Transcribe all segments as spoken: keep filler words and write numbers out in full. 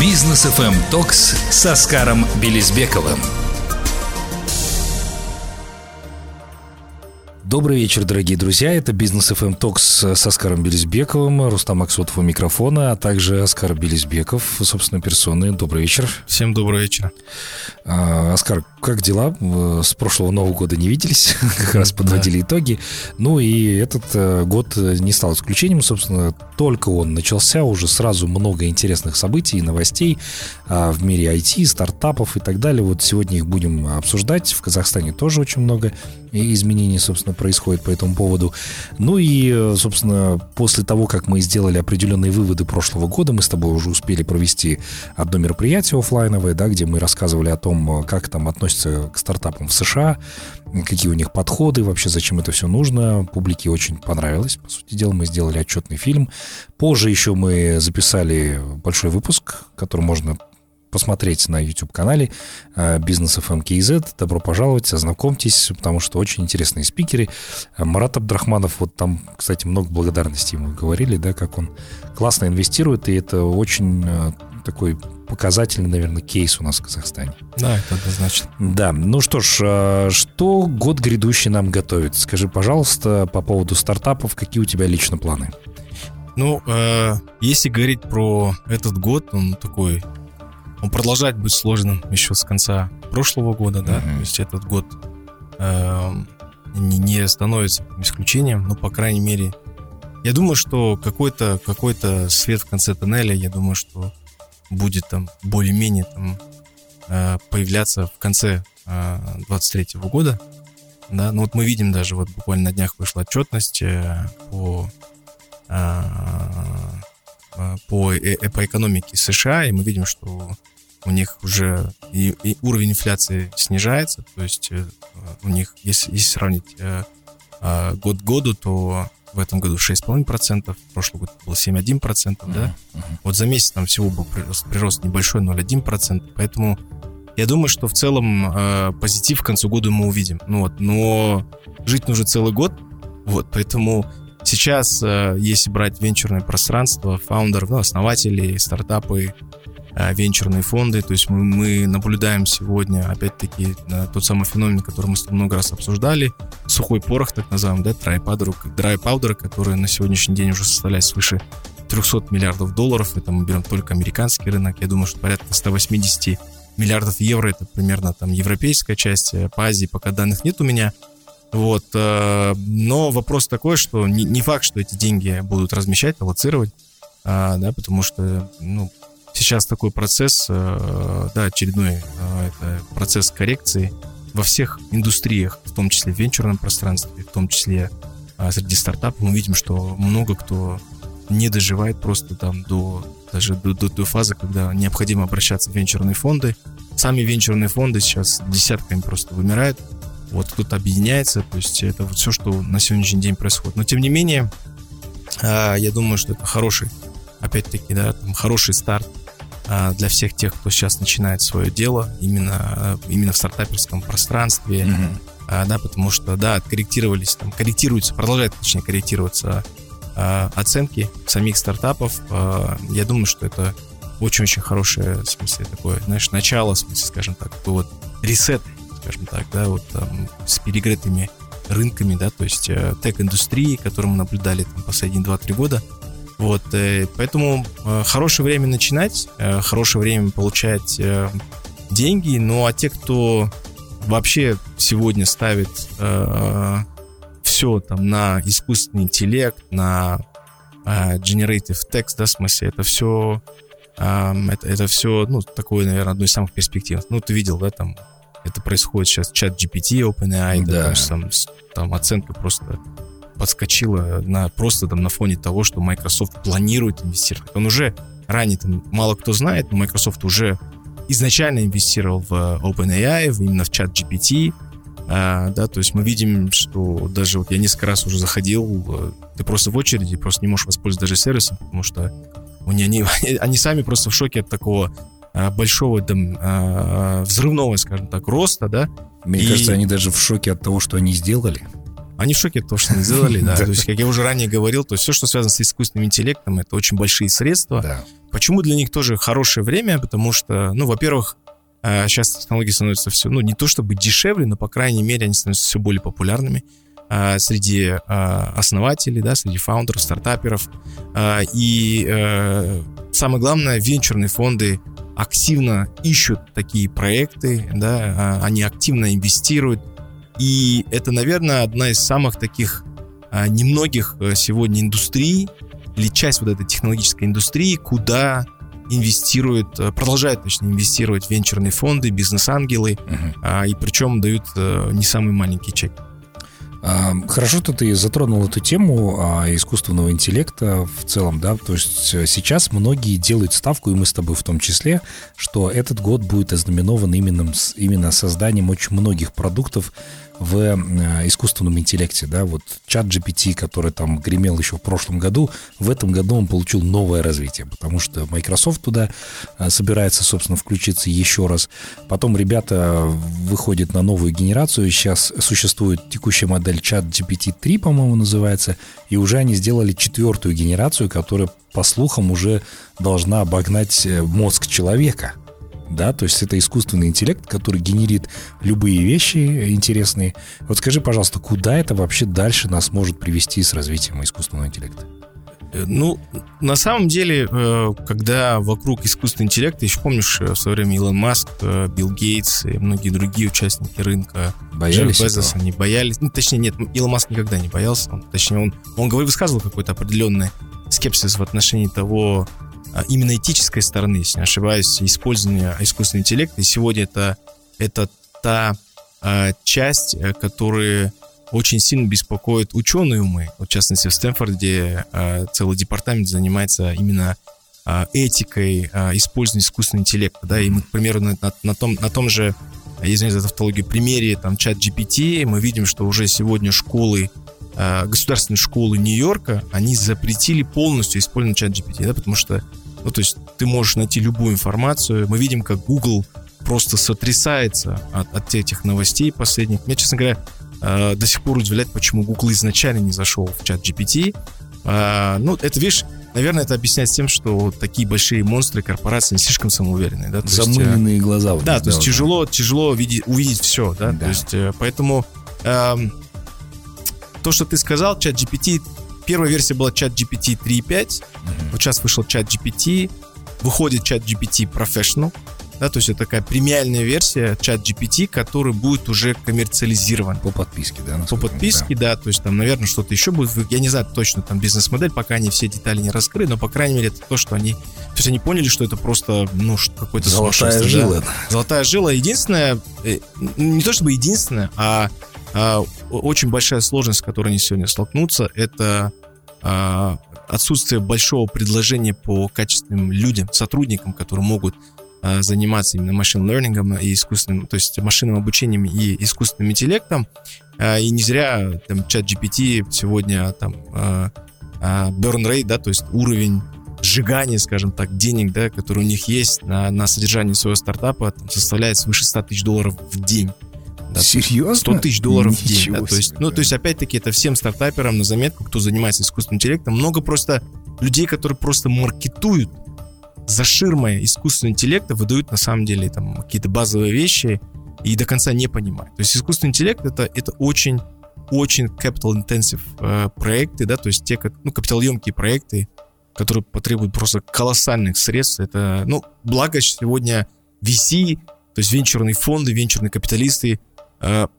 Business эф эм Talks с Аскаром Билисбековым. Добрый вечер, дорогие друзья. Это Business эф эм Talks с Аскаром Билисбековым, Рустам Аксутов у микрофона, а также Аскар Билисбеков, собственно, персоны. Добрый вечер. Всем добрый вечер. Аскар, как дела? С прошлого Нового года не виделись, как раз подводили итоги. Ну и этот год не стал исключением, собственно, только он начался, уже сразу много интересных событий и новостей в мире ай ти, стартапов и так далее. Вот сегодня их будем обсуждать. В Казахстане тоже очень много изменений, собственно, происходит по этому поводу. Ну и, собственно, после того, как мы сделали определенные выводы прошлого года, мы с тобой уже успели провести одно мероприятие офлайновое, да, где мы рассказывали о том, как там относятся к стартапам в США, какие у них подходы, вообще зачем это все нужно. Публике очень понравилось. По сути дела, мы сделали отчетный фильм. Позже еще мы записали большой выпуск, который можно посмотреть на YouTube-канале Business эф эм кей зет. Добро пожаловать, ознакомьтесь, потому что очень интересные спикеры. Марат Абдрахманов, вот там, кстати, много благодарностей ему говорили, да, как он классно инвестирует, и это очень такой показательный, наверное, кейс у нас в Казахстане. Да, это однозначно. Да, ну что ж, что год грядущий нам готовит? Скажи, пожалуйста, по поводу стартапов, какие у тебя лично планы? Ну, э, если говорить про этот год, он такой... Он продолжает быть сложным еще с конца прошлого года, да, uh-huh. То есть этот год э, не, не становится исключением, но, по крайней мере, я думаю, что какой-то, какой-то свет в конце тоннеля, я думаю, что будет там более-менее там, э, появляться в конце двадцать третьего года, да, ну вот мы видим даже, вот буквально на днях вышла отчетность э, по... Э, По, по экономике США, и мы видим, что у них уже и, и уровень инфляции снижается, то есть у них, если, если сравнить год к году, то в этом году шесть целых пять десятых процента, в прошлый год было семь целых одна десятая процента, mm-hmm. да? Mm-hmm. Вот за месяц там всего был прирост, прирост небольшой, ноль целых одна десятая процента, поэтому я думаю, что в целом э, позитив к концу года мы увидим, ну, вот, но жить нужно целый год, вот, поэтому... Сейчас, если брать венчурное пространство, фаундеров, ну, основателей, стартапы, венчурные фонды, то есть мы, мы наблюдаем сегодня, опять-таки, тот самый феномен, который мы много раз обсуждали, сухой порох, так называемый, да, dry powder, который на сегодняшний день уже составляет свыше триста миллиардов долларов, это мы берем только американский рынок, я думаю, что порядка сто восемьдесят миллиардов евро, это примерно там европейская часть, по Азии пока данных нет у меня. Вот, но вопрос такой, что не факт, что эти деньги будут размещать, аллоцировать, да, потому что, ну, сейчас такой процесс, да, очередной это процесс коррекции во всех индустриях, в том числе в венчурном пространстве, в том числе среди стартапов. Мы видим, что много кто не доживает просто там до, даже до, до той фазы, когда необходимо обращаться в венчурные фонды. Сами венчурные фонды сейчас десятками просто вымирают. Вот кто-то объединяется, то есть это вот все, что на сегодняшний день происходит. Но тем не менее, я думаю, что это хороший, опять-таки, да, там, хороший старт для всех тех, кто сейчас начинает свое дело именно, именно в стартаперском пространстве, mm-hmm. да, потому что, да, корректировались, там, корректируются, продолжают, точнее, корректироваться оценки самих стартапов. Я думаю, что это очень-очень хорошее, в смысле, такое, знаешь, начало, в смысле, скажем так, такой вот ресет, скажем так, да, вот там с перегретыми рынками, да, то есть э, тек-индустрии, которую мы наблюдали там последние два-три года, вот, э, поэтому э, хорошее время начинать, э, хорошее время получать э, деньги, ну, а те, кто вообще сегодня ставит э, все там на искусственный интеллект, на э, generative text, да, в смысле, это все, э, это, это все, ну, такое, наверное, одно из самых перспективных, ну, ты видел, да, там, это происходит сейчас чат джи пи ти, OpenAI, да. Да, там, там оценка просто подскочила на, просто там на фоне того, что Microsoft планирует инвестировать. Он уже ранее, там, мало кто знает, но Microsoft уже изначально инвестировал в OpenAI, именно в чат джи пи ти. А, да, то есть мы видим, что даже вот я несколько раз уже заходил, ты просто в очереди, просто не можешь воспользоваться даже сервисом, потому что они, они, они сами просто в шоке от такого большого там, взрывного, скажем так, роста, да. Мне и... кажется, они даже в шоке от того, что они сделали. Они в шоке от того, что они сделали, да. То есть, как я уже ранее говорил, то есть все, что связано с искусственным интеллектом, это очень большие средства, Почему для них тоже хорошее время? Потому что, ну, во-первых, сейчас технологии становятся все, ну, не то чтобы дешевле, но, по крайней мере, они становятся все более популярными среди основателей, да, среди фаундеров, стартаперов. И самое главное, венчурные фонды активно ищут такие проекты, да, они активно инвестируют. И это, наверное, одна из самых таких немногих сегодня индустрий, или часть вот этой технологической индустрии, куда инвестируют, продолжают, точнее, инвестировать венчурные фонды, бизнес-ангелы, uh-huh. и причем дают не самые маленькие чеки. Хорошо, что ты затронул эту тему искусственного интеллекта в целом, да, то есть сейчас многие делают ставку, и мы с тобой в том числе, что этот год будет ознаменован именно, именно созданием очень многих продуктов в искусственном интеллекте, да, вот чат джи пи ти, который там гремел еще в прошлом году, в этом году он получил новое развитие, потому что Microsoft туда собирается, собственно, включиться еще раз. Потом ребята выходят на новую генерацию, сейчас существует текущая модель чат джи пи ти три, по-моему, называется, и уже они сделали четвертую генерацию, которая, по слухам, уже должна обогнать мозг человека. Да, то есть это искусственный интеллект, который генерит любые вещи интересные. Вот скажи, пожалуйста, куда это вообще дальше нас может привести с развитием искусственного интеллекта? Ну, на самом деле, когда вокруг искусственного интеллекта, еще помнишь, в свое время Илон Маск, Билл Гейтс и многие другие участники рынка боялись Безоса, не боялись. Ну, точнее, нет, Илон Маск никогда не боялся. Он, точнее, он, он высказывал какой-то определенный скепсис в отношении того, именно этической стороны, если не ошибаюсь, использования искусственного интеллекта. И сегодня это, это та э, часть, которая очень сильно беспокоит ученые умы. Вот, в частности, в Стэнфорде э, целый департамент занимается именно э, этикой э, использования искусственного интеллекта. Да? И мы, к примеру, на, на, том, на том же, извините за тавтологию, примере там, чат джи пи ти мы видим, что уже сегодня школы, э, государственные школы Нью-Йорка, они запретили полностью использовать чат джи пи ти, да? Потому что Ну, то есть ты можешь найти любую информацию. Мы видим, как Google просто сотрясается от, от этих новостей последних. Меня, честно говоря, э, до сих пор удивляет, почему Google изначально не зашел в чат джи пи ти. Э, ну, это, видишь, наверное, это объясняет тем, что такие большие монстры корпорации не слишком самоуверенные. Да? Замыленные глаза. Да, то есть тяжело, тяжело видеть, увидеть все. Да? Да. То есть, э, поэтому э, то, что ты сказал, чат джи пи ти... Первая версия была чат джи пи ти три точка пять, mm-hmm. вот сейчас вышел чат джи пи ти, выходит чат джи пи ти Professional, да, то есть это такая премиальная версия чат джи пи ти, который будет уже коммерциализирован. По подписке, да? По подписке, да. да, то есть там, наверное, что-то еще будет, я не знаю точно там бизнес-модель, пока они все детали не раскрыли, но, по крайней мере, это то, что они, то есть они поняли, что это просто, ну, какой-то... Золотая жила. Да. Золотая жила. Единственное, не то чтобы единственное, а... Очень большая сложность, с которой они сегодня столкнутся, это а, отсутствие большого предложения по качественным людям, сотрудникам, которые могут а, заниматься именно машин-лернингом и искусственным, то есть машинным обучением и искусственным интеллектом. А, и не зря там, чат джи пи ти сегодня там а, а, burn rate, да, то есть уровень сжигания, скажем так, денег, да, который у них есть на, на содержание своего стартапа, там, составляет свыше сто тысяч долларов в день. Да, серьезно? сто тысяч долларов Ничего в день. Да, то есть, ну, то есть, опять-таки, это всем стартаперам на заметку, кто занимается искусственным интеллектом. Много просто людей, которые просто маркетуют за ширмой искусственного интеллекта, выдают на самом деле там какие-то базовые вещи и до конца не понимают. То есть искусственный интеллект — это, это очень, очень capital-intensive э, проекты, да, то есть те, ну, капиталоемкие проекты, которые потребуют просто колоссальных средств. Это, ну, благо сегодня ви си, то есть венчурные фонды, венчурные капиталисты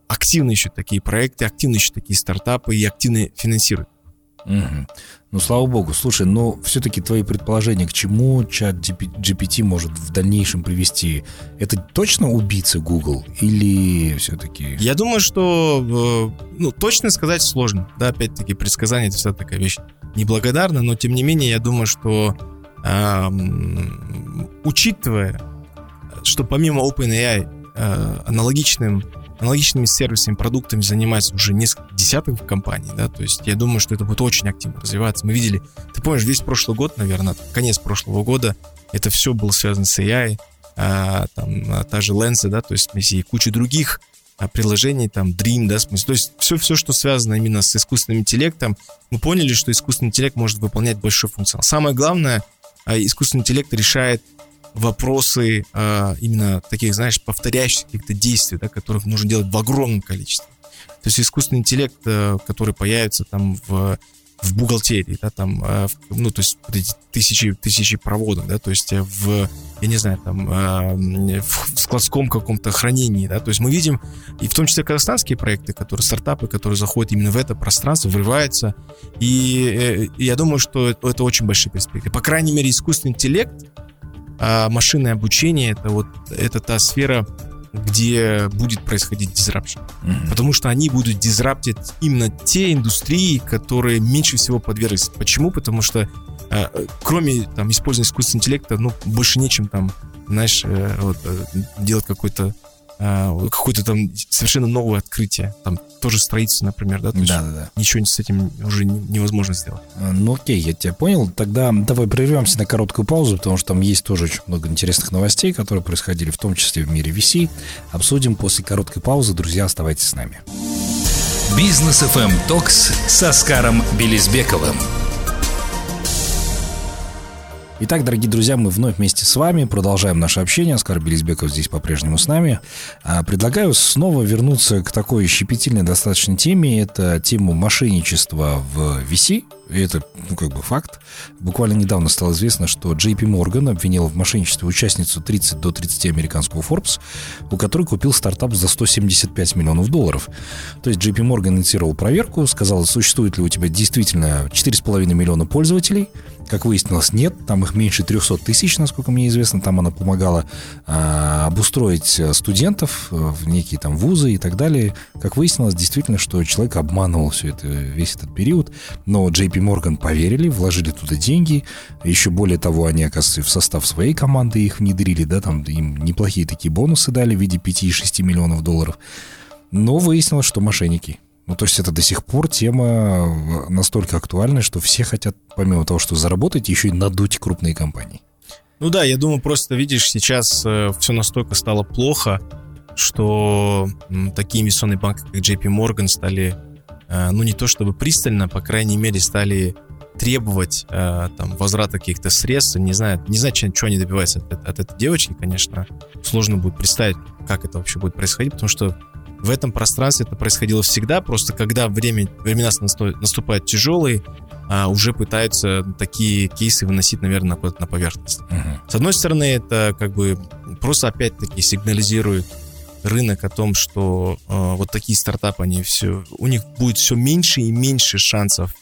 активно ищут такие проекты, активно ищут такие стартапы и активно финансируют. Угу. Ну, слава богу. Слушай, но все-таки твои предположения, к чему чат джи пи ти может в дальнейшем привести? Это точно убийца Google или все-таки... Я думаю, что ну, точно сказать сложно. Да, опять-таки, предсказание — это всегда такая вещь неблагодарна, но тем не менее, я думаю, что эм, учитывая, что помимо OpenAI э, аналогичным Аналогичными сервисами, продуктами занимаются уже несколько десятков компаний, да, то есть я думаю, что это будет очень активно развиваться. Мы видели, ты помнишь, весь прошлый год, наверное, конец прошлого года, это все было связано с эй ай, а, там, та же Lensa, да, то есть и куча других а, приложений, там, Dream, да, в смысле, то есть все, все, что связано именно с искусственным интеллектом, мы поняли, что искусственный интеллект может выполнять большой функционал. Самое главное, искусственный интеллект решает вопросы а, именно таких, знаешь, повторяющихся каких-то действий, да, которых нужно делать в огромном количестве. То есть искусственный интеллект, который появится там в, в бухгалтерии, да, там, ну, то есть тысячи, тысячи проводов, да, то есть в, я не знаю, там, в складском каком-то хранении, да, то есть мы видим, и в том числе казахстанские проекты, которые, стартапы, которые заходят именно в это пространство, врываются, и, и я думаю, что это очень большие перспективы. По крайней мере, искусственный интеллект, машинное обучение, это вот, это та сфера, где будет происходить дизрапшн. Mm-hmm. Потому что они будут дизраптить именно те индустрии, которые меньше всего подверглись. Почему? Потому что э, кроме там, использования искусственного интеллекта, ну, больше нечем там, знаешь, э, вот, делать какой-то э, какое-то там совершенно новое открытие. Там тоже строительство, например, да? То есть ничего с этим уже невозможно сделать. Ну окей, я тебя понял. Тогда давай прервемся на короткую паузу, потому что там есть тоже очень много интересных новостей, которые происходили в том числе в мире ви си. Обсудим после короткой паузы. Друзья, оставайтесь с нами. Бизнес эф эм Токс с Аскаром Билисбековым. Итак, дорогие друзья, мы вновь вместе с вами продолжаем наше общение. Аскар Билисбеков здесь по-прежнему с нами. Предлагаю снова вернуться к такой щепетильной достаточно теме. Это тема мошенничества в ви си. И это, ну, как бы факт. Буквально недавно стало известно, что джей пи Morgan обвинил в мошенничестве участницу тридцати до тридцати американского Forbes, у которой купил стартап за сто семьдесят пять миллионов долларов. То есть джей пи Morgan инициировал проверку, сказал, существует ли у тебя действительно четыре с половиной миллиона пользователей. Как выяснилось, нет. Там их меньше триста тысяч, насколько мне известно. Там она помогала а, обустроить студентов в некие там вузы и так далее. Как выяснилось, действительно, что человек обманывал все это, весь этот период. Но джей пи Morgan поверили, вложили туда деньги. Еще более того, они, оказывается, в состав своей команды их внедрили, да, там им неплохие такие бонусы дали в виде пяти и шести миллионов долларов. Но выяснилось, что мошенники. Ну, то есть это до сих пор тема настолько актуальна, что все хотят, помимо того, что заработать, еще и надуть крупные компании. Ну да, я думаю, просто видишь, сейчас все настолько стало плохо, что такие инвестиционные банки, как джей пи Morgan, стали... ну, не то чтобы пристально, по крайней мере, стали требовать э, там, возврата каких-то средств. Не знаю, не знаю, чего они добиваются от, от этой девочки, конечно. Сложно будет представить, как это вообще будет происходить, потому что в этом пространстве это происходило всегда. Просто когда время, времена наступают тяжелые, э, уже пытаются такие кейсы выносить, наверное, на, на поверхность. Угу. С одной стороны, это как бы просто опять-таки сигнализирует рынок о том, что э, вот такие стартапы, они все, у них будет все меньше и меньше шансов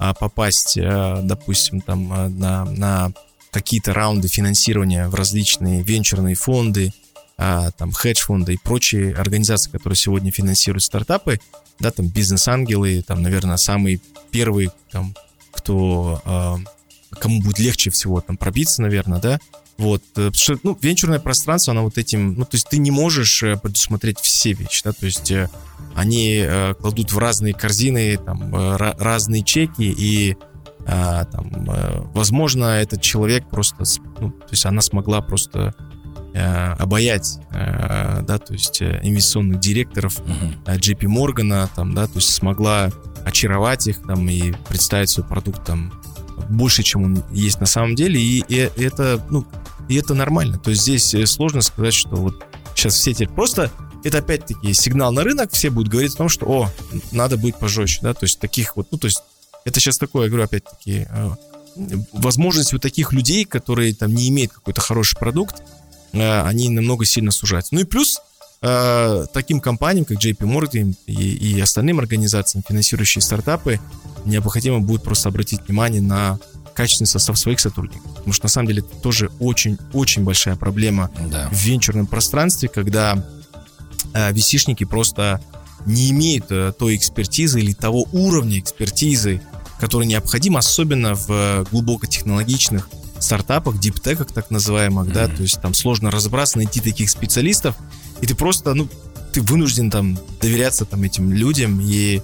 э, попасть, э, допустим, там, э, на, на какие-то раунды финансирования в различные венчурные фонды, э, там, хедж-фонды и прочие организации, которые сегодня финансируют стартапы, да, там, бизнес-ангелы, там, наверное, самые первые, там, кто, э, кому будет легче всего, там, пробиться, наверное, да. Вот, потому что, ну, венчурное пространство, оно вот этим, ну, то есть ты не можешь предусмотреть все вещи, да, то есть они кладут в разные корзины, там, разные чеки, и, там, возможно, этот человек просто, ну, то есть она смогла просто обаять, да, то есть инвестиционных директоров джей пи Morgan, там, да, то есть смогла очаровать их, там, и представить свой продукт, там, больше, чем он есть на самом деле, и, и, и это, ну, и это нормально. То есть здесь сложно сказать, что вот сейчас все теперь просто... Это опять-таки сигнал на рынок, все будут говорить о том, что, о, надо быть пожестче, да, то есть таких вот, ну, то есть это сейчас такое, я говорю, опять-таки, возможность вот таких людей, которые там не имеют какой-то хороший продукт, они намного сильно сужаются. Ну и плюс таким компаниям, как джей пи Morgan и, и остальным организациям, финансирующие стартапы, необходимо будет просто обратить внимание на качественный состав своих сотрудников. Потому что на самом деле это тоже очень-очень большая проблема, да, в венчурном пространстве, когда э, ви си-шники просто не имеют э, той экспертизы или того уровня экспертизы, который необходим, особенно в э, глубокотехнологичных стартапах, диптеках так называемых, mm-hmm. да, то есть там сложно разобраться, найти таких специалистов, и ты просто, ну, ты вынужден там доверяться там этим людям. И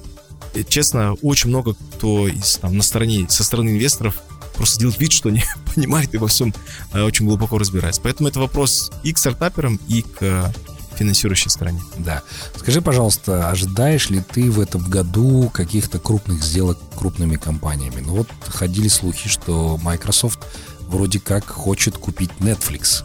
честно, очень много кто из, там, на стороне, со стороны инвесторов просто делает вид, что не понимает и во всем э, очень глубоко разбирается. Поэтому это вопрос и к стартаперам, и к э, финансирующей стороне. Да. Скажи, пожалуйста, ожидаешь ли ты в этом году каких-то крупных сделок крупными компаниями. Но вот ходили слухи, что Microsoft вроде как хочет купить Netflix.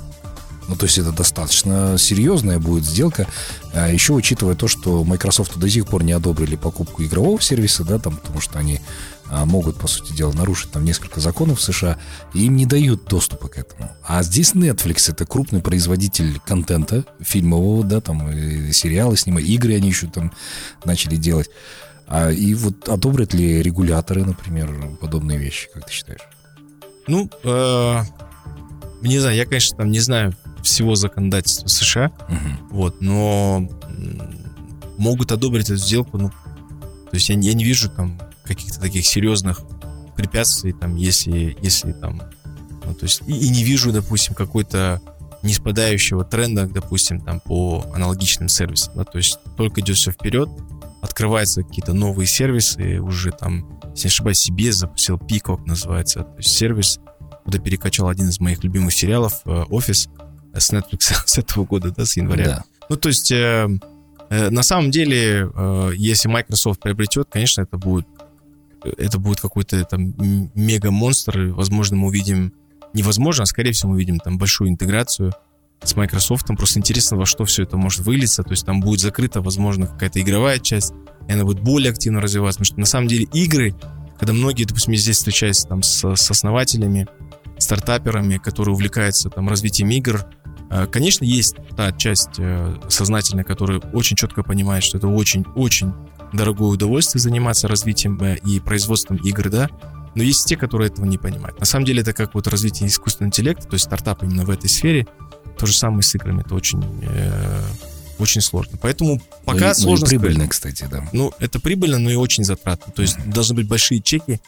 Ну, то есть это достаточно серьезная будет сделка, а еще учитывая то, что Microsoft до сих пор не одобрили покупку игрового сервиса, да, там, потому что они а, могут, по сути дела, нарушить там несколько законов в США, и им не дают доступа к этому. А здесь Netflix — это крупный производитель контента фильмового, да, там, и сериалы снимают, игры они еще там начали делать. А, и вот одобрят ли регуляторы, например, подобные вещи, как ты считаешь? Ну, э, не знаю, я, конечно, там не знаю всего законодательства США, uh-huh. вот, но могут одобрить эту сделку, ну, то есть я, я не вижу там каких-то таких серьезных препятствий, там, если, если там, ну, то есть, и, и не вижу, допустим, какой-то неспадающего тренда, допустим, там, по аналогичным сервисам, да, то есть только идет все вперед, открываются какие-то новые сервисы, уже там, если не ошибаюсь, си би эс запустил, Peacock называется, то есть сервис, куда перекачал один из моих любимых сериалов, «Офис», с Netflix с этого года, да, с января. Да. Ну, то есть, э, э, на самом деле, э, если Microsoft приобретет, конечно, это будет, это будет какой-то там мега-монстр, возможно, мы увидим, невозможно, а скорее всего мы увидим там большую интеграцию с Microsoft, там просто интересно, во что все это может вылиться, то есть там будет закрыта, возможно, какая-то игровая часть, и она будет более активно развиваться, потому что на самом деле игры, когда многие, допустим, здесь встречаются там с, с основателями, стартаперами, которые увлекаются там развитием игр. Конечно, есть та часть сознательная, которая очень четко понимает, что это очень-очень дорогое удовольствие заниматься развитием и производством игр, да, но есть те, которые этого не понимают. На самом деле это как вот развитие искусственного интеллекта, то есть стартап именно в этой сфере, то же самое с играми, это очень, э, очень сложно. Поэтому пока но, сложно... Ну, прибыльно, кстати, да. Ну, это прибыльно, но и очень затратно, то есть mm-hmm. должны быть большие чеки,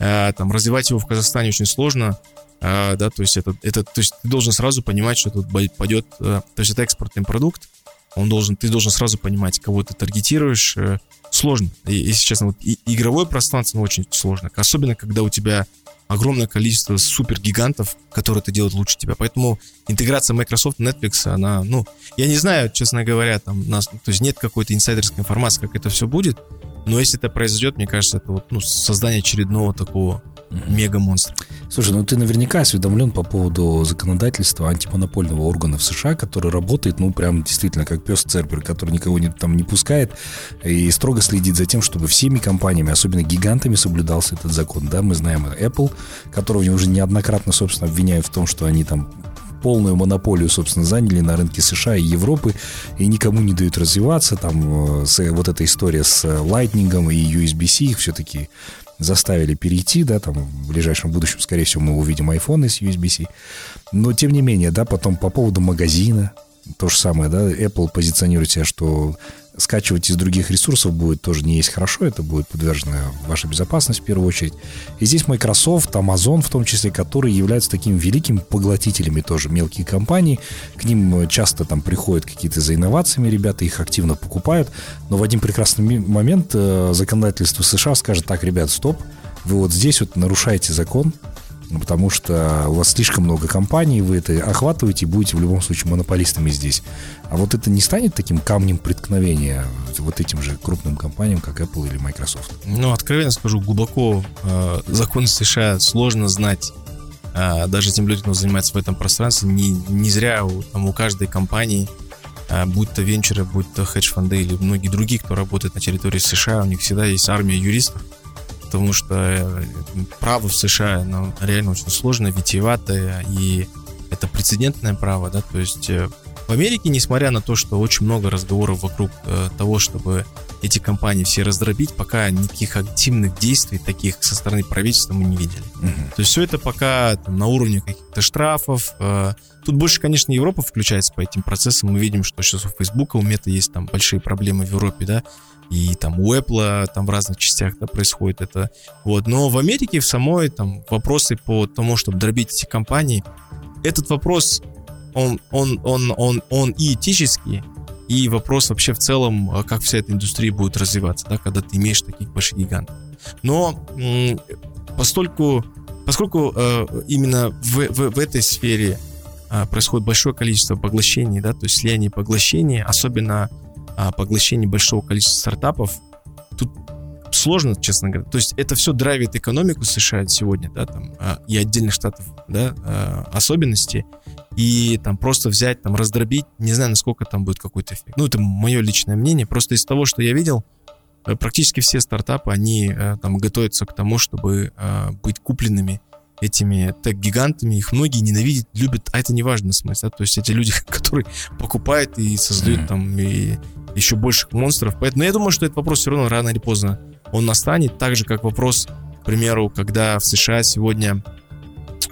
э, там, развивать его в Казахстане очень сложно, А, да, то есть это, это, то есть ты должен сразу понимать, что тут пойдет, то есть это экспортный продукт, он должен, ты должен сразу понимать, кого ты таргетируешь, сложно, и, если честно, вот и, игровое пространство очень сложно, особенно когда у тебя огромное количество супергигантов, которые это делают лучше тебя, поэтому интеграция Microsoft, Netflix, она, ну, я не знаю, честно говоря, там, нас, то есть нет какой-то инсайдерской информации, как это все будет, но если это произойдет, мне кажется, это вот, ну, создание очередного такого мега-монстр. Слушай, ну ты наверняка осведомлен по поводу законодательства антимонопольного органа в США, который работает, ну, прям действительно как пес-цербер, который никого не, там не пускает и строго следит за тем, чтобы всеми компаниями, особенно гигантами, соблюдался этот закон, да, мы знаем Apple, которого уже неоднократно, собственно, обвиняют в том, что они там полную монополию, собственно, заняли на рынке США и Европы, и никому не дают развиваться, там, вот эта история с Lightning и ю эс би-C, их все-таки заставили перейти, да, там в ближайшем будущем, скорее всего, мы увидим айфоны с ю эс би-C, но тем не менее, да, потом по поводу магазина, то же самое, да, Apple позиционирует себя, что скачивать из других ресурсов будет тоже не есть хорошо, это будет подвержена ваша безопасность в первую очередь. И здесь Microsoft, Amazon в том числе, которые являются такими великими поглотителями тоже мелкие компании, к ним часто там приходят какие-то за инновациями ребята, их активно покупают, но в один прекрасный момент законодательство США скажет: так, ребят, стоп, вы вот здесь вот нарушаете закон, потому что у вас слишком много компаний, вы это охватываете и будете в любом случае монополистами здесь. А вот это не станет таким камнем преткновения вот этим же крупным компаниям, как Apple или Microsoft? Ну, откровенно скажу, глубоко э, законы США сложно знать. Э, даже тем людям, кто занимается в этом пространстве, не, не зря у, там, у каждой компании, э, будь то венчуры, будь то хедж-фонды или многие другие, кто работает на территории США, у них всегда есть армия юристов. Потому что право в США, оно реально очень сложное, витиеватое, и это прецедентное право, да, то есть в Америке, несмотря на то, что очень много разговоров вокруг того, чтобы эти компании все раздробить, пока никаких активных действий таких со стороны правительства мы не видели. Mm-hmm. То есть все это пока там, на уровне каких-то штрафов. Тут больше, конечно, Европа включается по этим процессам. Мы видим, что сейчас у Фейсбука, у Meta есть там большие проблемы в Европе, да, и там у Apple там в разных частях, да, происходит это. Вот. Но в Америке в самой там вопросы по тому, чтобы дробить эти компании, этот вопрос, он, он, он, он, он и этический, и вопрос вообще в целом, как вся эта индустрия будет развиваться, да, когда ты имеешь таких больших гигантов. Но м- постольку, поскольку э, именно в, в, в этой сфере э, происходит большое количество поглощений, да, то есть слияние и поглощение, особенно э, поглощение большого количества стартапов, тут сложно, честно говоря. То есть это все драйвит экономику США сегодня, да, там, и отдельных штатов, да, особенности. И там просто взять, там, раздробить, не знаю, насколько там будет какой-то эффект. Ну, это мое личное мнение. Просто из того, что я видел, практически все стартапы, они там готовятся к тому, чтобы быть купленными этими тег-гигантами. Их многие ненавидят, любят, а это не важно, в смысле, да? То есть эти люди, которые покупают и создают mm-hmm. там и еще больших монстров. Поэтому я думаю, что этот вопрос все равно рано или поздно он настанет. Так же, как вопрос, к примеру, когда в США сегодня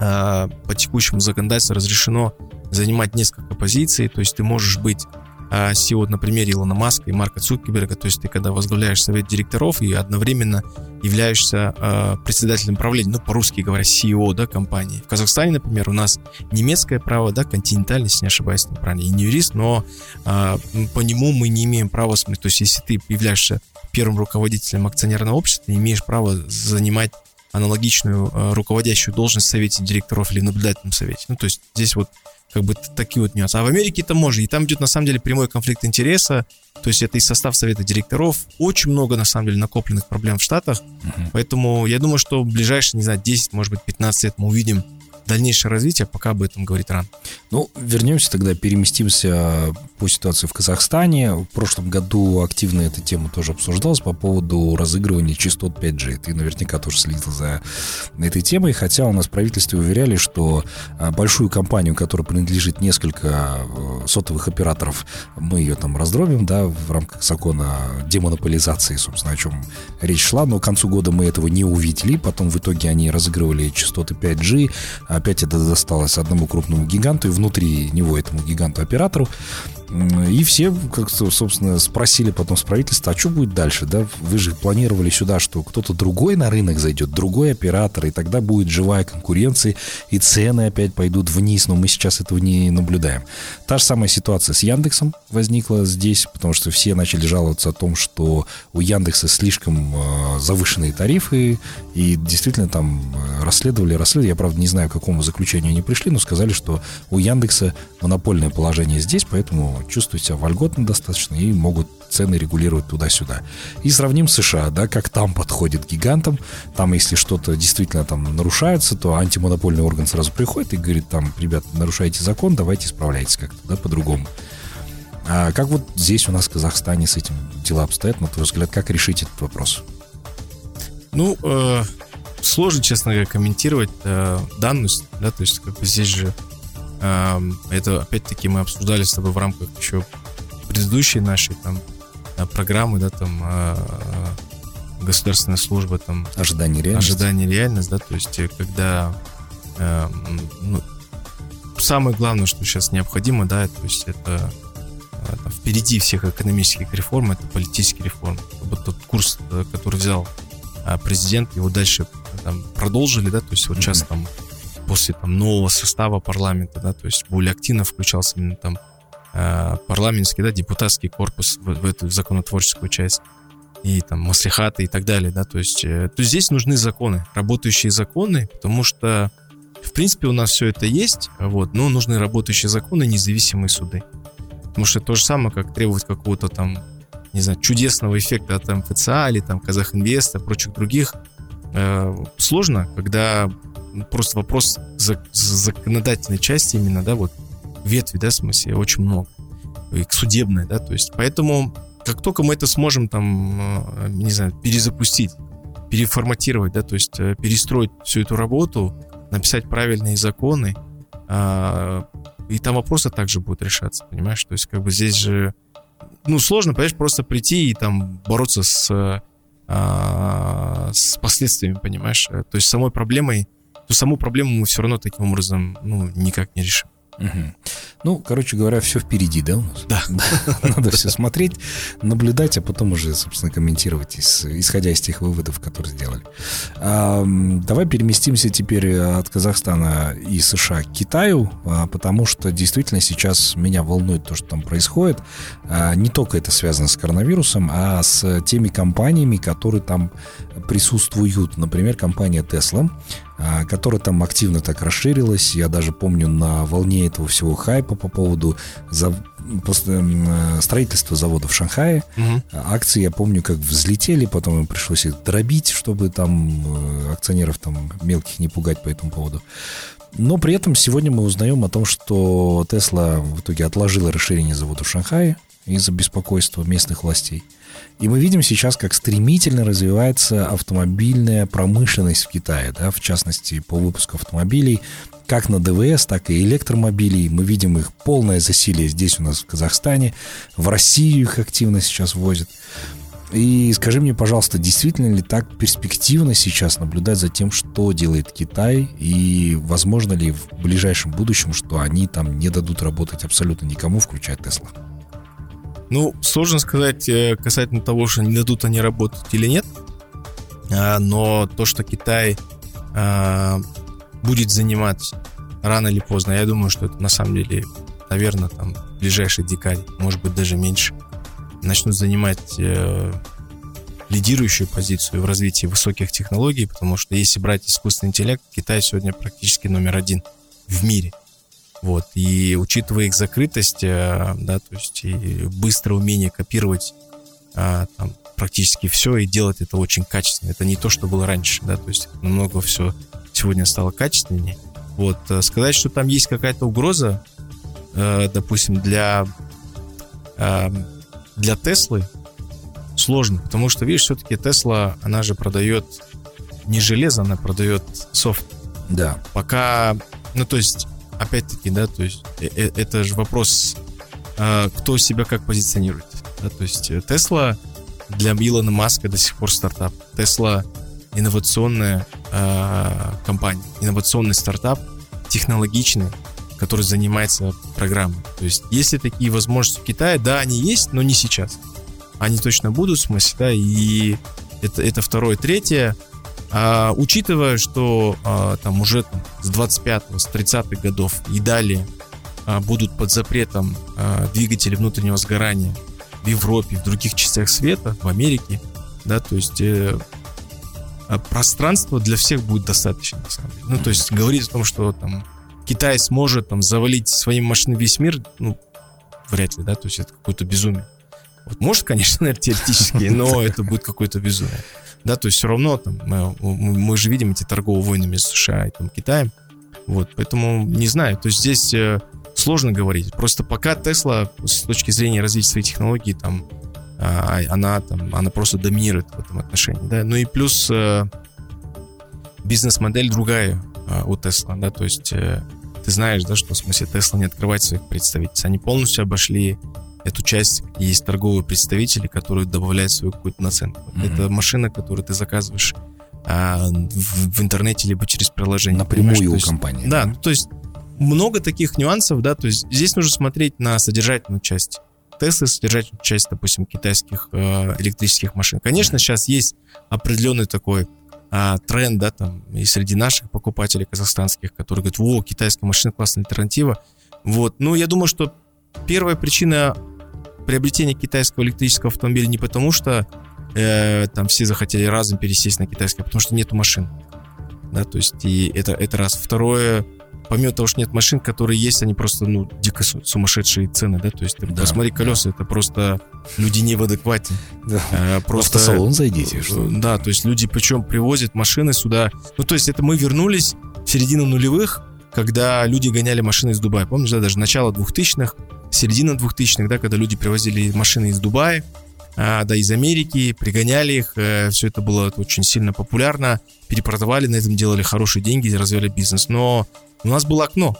э, по текущему законодательству разрешено занимать несколько позиций. То есть ты можешь быть э, си и о на примере Илона Маска и Марка Цукерберга. То есть ты когда возглавляешь совет директоров и одновременно являешься э, председателем правления, ну, по-русски говоря, си и о, да, компании. В Казахстане, например, у нас немецкое право, да, континентальное, если не ошибаюсь, там, правильно, я не юрист, но э, по нему мы не имеем права, то есть если ты являешься первым руководителем акционерного общества, ты имеешь право занимать аналогичную э, руководящую должность в совете директоров или в наблюдательном совете. Ну, то есть здесь вот как бы такие вот нюансы. А в Америке это можно. И там идет, на самом деле, прямой конфликт интереса. То есть это и состав совета директоров. Очень много, на самом деле, накопленных проблем в Штатах. Uh-huh. Поэтому я думаю, что в ближайшие, не знаю, десять, может быть, пятнадцать лет мы увидим дальнейшее развитие, пока об этом говорит рано. Ну, вернемся тогда, переместимся по ситуации в Казахстане. В прошлом году активно эта тема тоже обсуждалась по поводу разыгрывания частот пять джи. Ты наверняка тоже следил за этой темой, хотя у нас в правительстве уверяли, что большую компанию, которая принадлежит несколько сотовых операторов, мы ее там раздробим, да, в рамках закона демонополизации, собственно, о чем речь шла, но к концу года мы этого не увидели, потом в итоге они разыгрывали частоты пять джи, опять это досталось одному крупному гиганту, и внутри него этому гиганту-оператору. И все, как, собственно, спросили потом с правительства, а что будет дальше, да? Вы же планировали сюда, что кто-то другой на рынок зайдет, другой оператор, и тогда будет живая конкуренция, и цены опять пойдут вниз, но мы сейчас этого не наблюдаем. Та же самая ситуация с Яндексом возникла здесь, потому что все начали жаловаться о том, что у Яндекса слишком завышенные тарифы, и действительно там расследовали, расследовали, я, правда, не знаю, к какому заключению они пришли, но сказали, что у Яндекса монопольное положение здесь, поэтому чувствуют себя вольготно достаточно и могут цены регулировать туда-сюда. И сравним с США, да, как там подходит гигантам. Там, если что-то действительно там нарушается, то антимонопольный орган сразу приходит и говорит, там, ребят, нарушаете закон, давайте справляйтесь как-то, да, по-другому. А как вот здесь у нас в Казахстане с этим дела обстоят, на твой взгляд, как решить этот вопрос? Ну, э, сложно, честно говоря, комментировать э, данность, да, то есть как бы здесь же это, опять-таки, мы обсуждали с тобой в рамках еще предыдущей нашей там программы, да, там государственная служба, там... Ожидание реальности. Ожидание реальности, да, то есть когда... Ну, самое главное, что сейчас необходимо, да, то есть это там, впереди всех экономических реформ, это политические реформы. Вот тот курс, который взял президент, его дальше там, продолжили, да, то есть вот mm-hmm. сейчас там... после там, нового состава парламента, да, то есть более активно включался именно там э, парламентский, да, депутатский корпус в, в эту законотворческую часть и там маслихаты и так далее, да, то есть, э, то есть здесь нужны законы, работающие законы, потому что в принципе у нас все это есть, вот, но нужны работающие законы, независимые суды, потому что то же самое, как требовать какого-то там, не знаю, чудесного эффекта от МФЦА или там Казахинвеста, прочих других, э, сложно, когда просто вопрос законодательной части именно, да, вот ветви, да, в смысле, очень много. И судебной, да, то есть, поэтому как только мы это сможем там, не знаю, перезапустить, переформатировать, да, то есть перестроить всю эту работу, написать правильные законы, и там вопросы также будут решаться, понимаешь, то есть как бы здесь же, ну, сложно, понимаешь, просто прийти и там бороться с, с последствиями, понимаешь, то есть самой проблемой то саму проблему мы все равно таким образом, ну, никак не решим. Угу. Ну, короче говоря, все впереди, да, у нас? Да. Надо все смотреть, наблюдать, а потом уже, собственно, комментировать, исходя из тех выводов, которые сделали. Давай переместимся теперь от Казахстана и США к Китаю, потому что действительно сейчас меня волнует то, что там происходит. Не только это связано с коронавирусом, а с теми компаниями, которые там присутствуют. Например, компания Tesla которая там активно так расширилась. Я даже помню, на волне этого всего хайпа по поводу зав... строительства завода в Шанхае, угу. акции, я помню, как взлетели, потом им пришлось их дробить, чтобы там акционеров там мелких не пугать по этому поводу. Но при этом сегодня мы узнаем о том, что Tesla в итоге отложила расширение завода в Шанхае из-за беспокойства местных властей. И мы видим сейчас, как стремительно развивается автомобильная промышленность в Китае, да, в частности, по выпуску автомобилей, как на ДВС, так и электромобилей. Мы видим их полное засилие здесь у нас, в Казахстане, в Россию их активно сейчас возят. И скажи мне, пожалуйста, действительно ли так перспективно сейчас наблюдать за тем, что делает Китай, и возможно ли в ближайшем будущем, что они там не дадут работать абсолютно никому, включая Tesla? Ну, сложно сказать касательно того, что не дадут они работать или нет, но то, что Китай будет заниматься рано или поздно, я думаю, что это на самом деле, наверное, там, в ближайшей декаде, может быть, даже меньше, начнут занимать э, лидирующую позицию в развитии высоких технологий, потому что если брать искусственный интеллект, Китай сегодня практически номер один в мире. Вот. И учитывая их закрытость, э, да, то есть и быстрое умение копировать э, там, практически все и делать это очень качественно. Это не то, что было раньше, да, то есть намного все сегодня стало качественнее. Вот. Сказать, что там есть какая-то угроза, э, допустим, для... Э, Для Теслы сложно, потому что, видишь, все-таки Тесла, она же продает не железо, она продает софт. Да. Пока, ну, то есть, опять-таки, да, то есть, это же вопрос, кто себя как позиционирует. Да, то есть, Тесла для Илона Маска до сих пор стартап. Тесла инновационная э, компания, инновационный стартап, технологичный, который занимается программой. То есть, если такие возможности в Китае, да, они есть, но не сейчас. Они точно будут, в смысле, да, и это, это второе, третье. А, учитывая, что а, там уже там, с двадцать пятого, с тридцатых годов и далее а, будут под запретом а, двигатели внутреннего сгорания в Европе, в других частях света, в Америке, да, то есть... Э, пространства для всех будет достаточно, на самом деле. Ну, то есть, говорить о том, что там Китай сможет там завалить своей машиной весь мир, ну, вряд ли, да, то есть это какое-то безумие. Вот, может, конечно, наверное, теоретически, но это будет какое-то безумие. Да, то есть все равно там мы, мы же видим эти торговые войны между США и там, Китаем, вот, поэтому не знаю, то есть здесь э, сложно говорить. Просто пока Тесла с точки зрения развития своей технологии там, э, она там, она просто доминирует в этом отношении, да, ну и плюс э, бизнес-модель другая у Tesla, да, то есть э, ты знаешь, да, что в смысле Tesla не открывает своих представительств, они полностью обошли эту часть, есть торговые представители, которые добавляют свою какую-то наценку. Mm-hmm. Это машина, которую ты заказываешь а, в, в интернете либо через приложение. Напрямую у компании. Да, да. Ну, то есть много таких нюансов, да, то есть здесь нужно смотреть на содержательную часть Tesla, содержательную часть, допустим, китайских э, электрических машин. Конечно, mm-hmm. сейчас есть определенный такой тренд, да, там, и среди наших покупателей казахстанских, которые говорят, о, китайская машина, классная альтернатива. Вот, ну, я думаю, что первая причина приобретения китайского электрического автомобиля не потому, что э, там все захотели разом пересесть на китайский, а потому что нету машин, да, то есть, и это, это раз. Второе, помимо того, что нет машин, которые есть, они просто, ну, дико сумасшедшие цены, да, то есть, ты да, посмотри колеса, да. Это просто люди не в адеквате. Да. А, просто... В автосалон зайдите. Что... Да, то есть, люди причем привозят машины сюда, ну, то есть, это мы вернулись в середину нулевых, когда люди гоняли машины из Дубая, помнишь, да, даже начало двухтысячных, середина двухтысячных, да, когда люди привозили машины из Дубая, а, да, из Америки, пригоняли их, э, все это было очень сильно популярно, перепродавали, на этом делали хорошие деньги, развивали бизнес, но у нас было окно,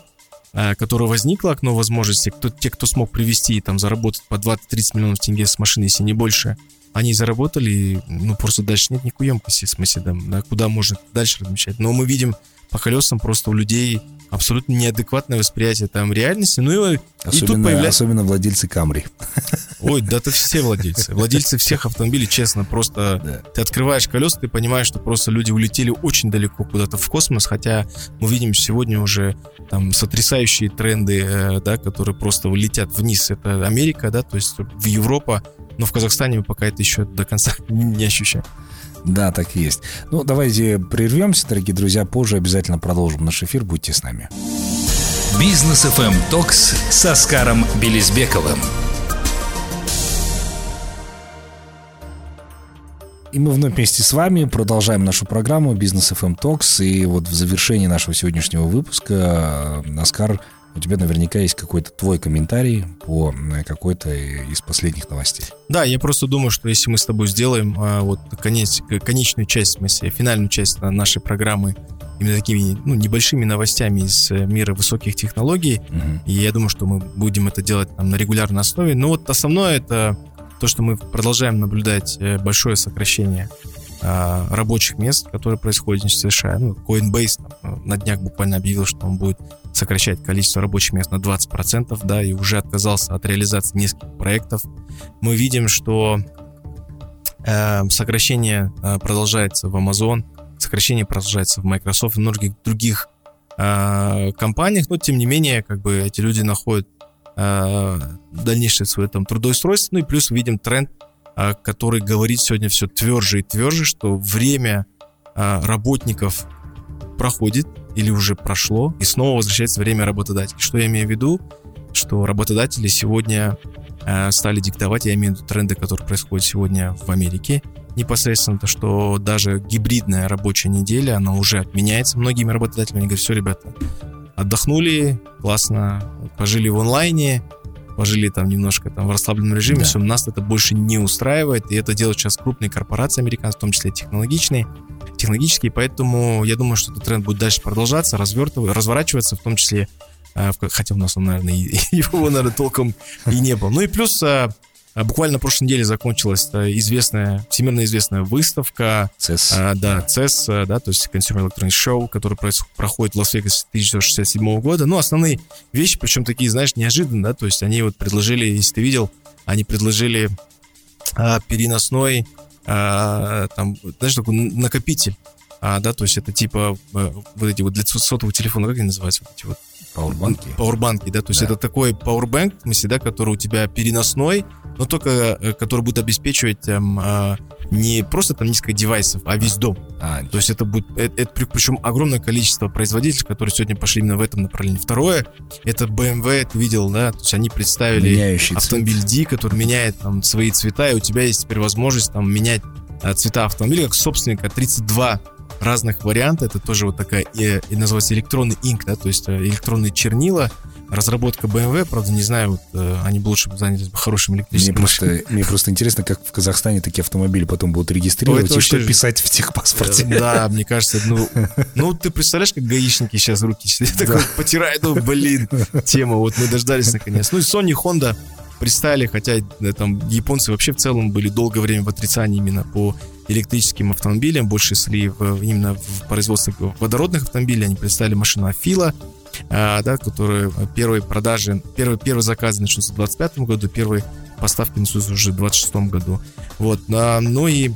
которое возникло, окно возможностей. Кто, те, кто смог привезти и там заработать по двадцать-тридцать миллионов тенге с машины, если не больше, они заработали, ну, просто дальше нет никакой емкости, в смысле, да, да, куда можно дальше размещать. Но мы видим по колесам просто у людей абсолютно неадекватное восприятие там реальности. Ну и, особенно, и тут появляется... Особенно владельцы Камри. Ой, да это все владельцы. Владельцы всех автомобилей, честно, просто... Да. Ты открываешь колеса, ты понимаешь, что просто люди улетели очень далеко куда-то в космос, хотя мы видим сегодня уже там сотрясающие тренды, да, которые просто летят вниз. Это Америка, да, то есть в Европу, но в Казахстане мы пока это еще до конца не ощущаем. Да, так и есть. Ну, давайте прервемся, дорогие друзья. Позже обязательно продолжим наш эфир. Будьте с нами. Бизнес эф эм Токс с Аскаром Билисбековым. И мы вновь вместе с вами продолжаем нашу программу «Бизнес эф эм Токс». И вот в завершении нашего сегодняшнего выпуска, Аскар, у тебя наверняка есть какой-то твой комментарий по какой-то из последних новостей. Да, я просто думаю, что если мы с тобой сделаем вот конец, конечную часть, в смысле, финальную часть нашей программы именно такими, ну, небольшими новостями из мира высоких технологий, угу. И я думаю, что мы будем это делать там на регулярной основе. Но вот основное — это то, что мы продолжаем наблюдать большое сокращение а, рабочих мест, которые происходят в США. Ну, Coinbase там на днях буквально объявил, что он будет сокращать количество рабочих мест на двадцать процентов, да, и уже отказался от реализации нескольких проектов. Мы видим, что э, сокращение э, продолжается в Amazon, сокращение продолжается в Microsoft, в многих других э, компаниях, но тем не менее, как бы, эти люди находят дальнейшее свое там трудоустройство. Ну и плюс видим тренд, который говорит сегодня все тверже и тверже, что время работников проходит или уже прошло, и снова возвращается время работодателей. Что я имею в виду? Что работодатели сегодня стали диктовать, я имею в виду тренды, которые происходят сегодня в Америке, непосредственно то, что даже гибридная рабочая неделя, она уже отменяется многими работодателями. Они говорят: все, ребята, отдохнули, классно, пожили в онлайне, пожили там немножко там в расслабленном режиме, да. Все, нас это больше не устраивает, и это делают сейчас крупные корпорации американские, в том числе технологичные, технологические, поэтому я думаю, что этот тренд будет дальше продолжаться, развертываться, разворачиваться, в том числе, хотя у нас он, наверное, его, наверное, толком и не было. Ну и плюс буквально на прошлой неделе закончилась известная, всемирно известная выставка си и эс, да, си и эс, да, то есть Consumer Electronics Show, который проходит в Лас-Вегасе с тысяча девятьсот шестьдесят седьмого года. Ну, основные вещи, причем такие, знаешь, неожиданно, да, то есть они вот предложили, если ты видел, они предложили а, переносной, а, там, знаешь, такой накопитель, а, да, то есть это типа вот эти вот для сотового телефона, как они называются, вот эти вот? Пауэрбанки. Пауэрбанки, да, то есть да. Это такой пауэрбанк, в смысле, да, который у тебя переносной, но только который будет обеспечивать там, не просто там несколько девайсов, а весь дом. А, то есть это будет, это, это, причем огромное количество производителей, которые сегодня пошли именно в этом направлении. Второе, это бэ эм вэ, ты видел, да, то есть они представили меняющий автомобиль D, который меняет там свои цвета, и у тебя есть теперь возможность там менять цвета автомобиля как собственника. Тридцать два разных вариантов, это тоже вот такая, и, и называется электронный инк, да, то есть электронные чернила, разработка бэ эм вэ, правда, не знаю, вот, э, они бы лучше занялись бы хорошим электрическим. Мне просто, мне просто интересно, как в Казахстане такие автомобили потом будут регистрировать, ну, и что же писать в техпаспорте. Да, мне кажется, ну, ну, ты представляешь, как гаишники сейчас руки такой потирают, ну, блин, тема, вот мы дождались наконец. Ну и Sony, Honda представили, хотя там японцы вообще в целом были долгое время в отрицании именно по электрическим автомобилям, больше шли в, именно в производстве водородных автомобилей, они представили машину Афила, а, да, которые первые продажи, первые, первые заказы начнутся в двадцать пятом году, первые поставки начнутся уже в двадцать шестом году. Вот, а, ну и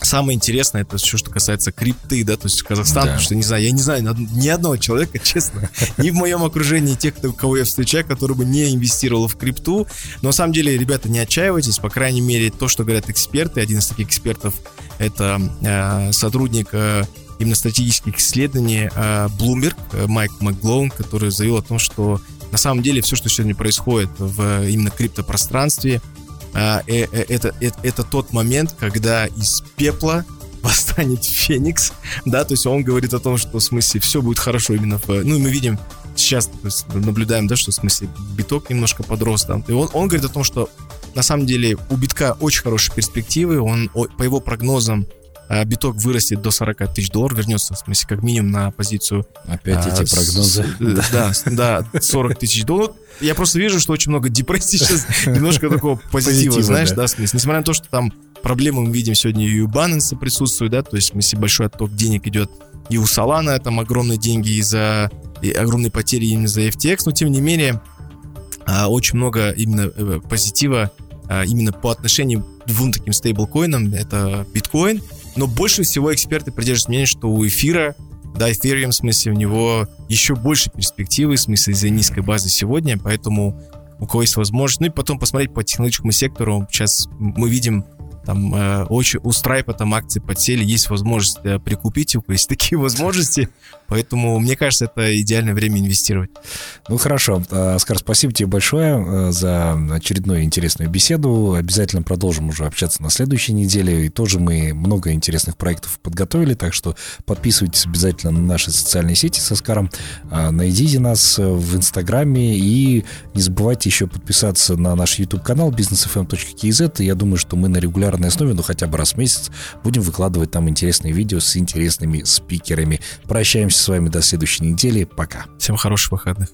самое интересное, это все, что касается крипты, да, то есть Казахстан, да. Потому что, не знаю, я не знаю ни одного человека, честно, ни в моем окружении тех, кто, кого я встречаю, который бы не инвестировал в крипту, но на самом деле, ребята, не отчаивайтесь, по крайней мере, то, что говорят эксперты, один из таких экспертов, это э, сотрудник э, именно стратегических исследований э, Bloomberg, э, Майк МакГлоун, который заявил о том, что на самом деле все, что сегодня происходит в именно криптопространстве, Это, это, это тот момент, когда из пепла восстанет Феникс, да, то есть он говорит о том, что в смысле все будет хорошо именно в, ну, мы видим сейчас, то есть наблюдаем, да, что в смысле биток немножко подрос там, и он, он говорит о том, что на самом деле у битка очень хорошие перспективы, он, по его прогнозам, биток вырастет до сорок тысяч долларов, вернется, в смысле, как минимум на позицию. Опять а, эти прогнозы. С, да, да, сорок тысяч долларов. Я просто вижу, что очень много депрессии сейчас, немножко такого позитива, знаешь, да, в смысле. Несмотря на то, что там проблемы мы видим сегодня и у Binance присутствуют, да, то есть, в смысле, большой отток денег идет и у Solana, там огромные деньги из-за, огромные потери именно за эф ти экс, но, тем не менее, очень много именно позитива именно по отношению к двум таким стейблкоинам, это биткоин. Но больше всего эксперты придерживаются мнения, что у эфира, да, Ethereum, в смысле, у него еще больше перспективы, в смысле, из-за низкой базы сегодня, поэтому у кого есть возможность, ну и потом посмотреть по технологическому сектору, сейчас мы видим там э, очень, у Страйпа там акции подсели, есть возможность э, прикупить его, есть такие возможности, поэтому, мне кажется, это идеальное время инвестировать. Ну, хорошо. Аскар, спасибо тебе большое за очередную интересную беседу. Обязательно продолжим уже общаться на следующей неделе, и тоже мы много интересных проектов подготовили, так что подписывайтесь обязательно на наши социальные сети с Аскаром, найдите нас в Инстаграме, и не забывайте еще подписаться на наш YouTube-канал бизнес эф эм точка кей зет, и я думаю, что мы на регулярном основе, ну хотя бы раз в месяц будем выкладывать там интересные видео с интересными спикерами. Прощаемся с вами до следующей недели. Пока. Всем хороших выходных.